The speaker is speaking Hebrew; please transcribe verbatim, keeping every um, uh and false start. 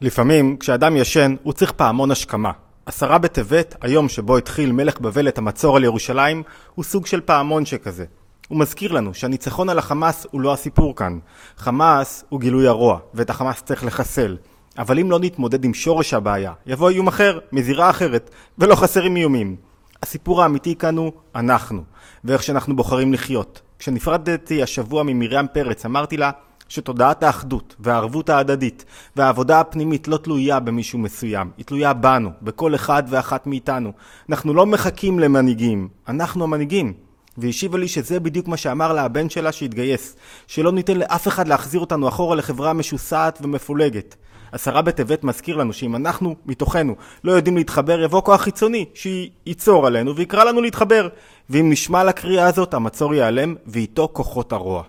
לפעמים, כשאדם ישן, הוא צריך פעמון השכמה. עשרה בטבת, היום שבו התחיל מלך בבל את המצור על ירושלים, הוא סוג של פעמון שכזה. הוא מזכיר לנו שהניצחון על החמאס הוא לא הסיפור כאן. חמאס הוא גילוי הרוע, ואת החמאס צריך לחסל. אבל אם לא נתמודד עם שורש הבעיה, יבוא איום אחר, מזירה אחרת, ולא חסרים איומים. הסיפור האמיתי כאן הוא אנחנו, ואיך שאנחנו בוחרים לחיות. כשנפרדתי השבוע ממרים פרץ, אמרתי לה שתודעת האחדות והערבות ההדדית והעבודה הפנימית לא תלויה במישהו מסוים, היא תלויה בנו, בכל אחד ואחת מאיתנו. אנחנו לא מחכים למנהיגים, אנחנו המנהיגים. והשיבה לי שזה בדיוק מה שאמר לה הבן שלה שהתגייס, שלא ניתן לאף אחד להחזיר אותנו אחורה לחברה משוסעת ומפולגת. עשרה בטבת מזכיר לנו שאם אנחנו מתוכנו לא יודעים להתחבר, יבוא כוח חיצוני שייצור עלינו ויקרא לנו להתחבר. ואם נשמע לקריאה הזאת, המצור ייעלם ואיתו כוחות הרוע.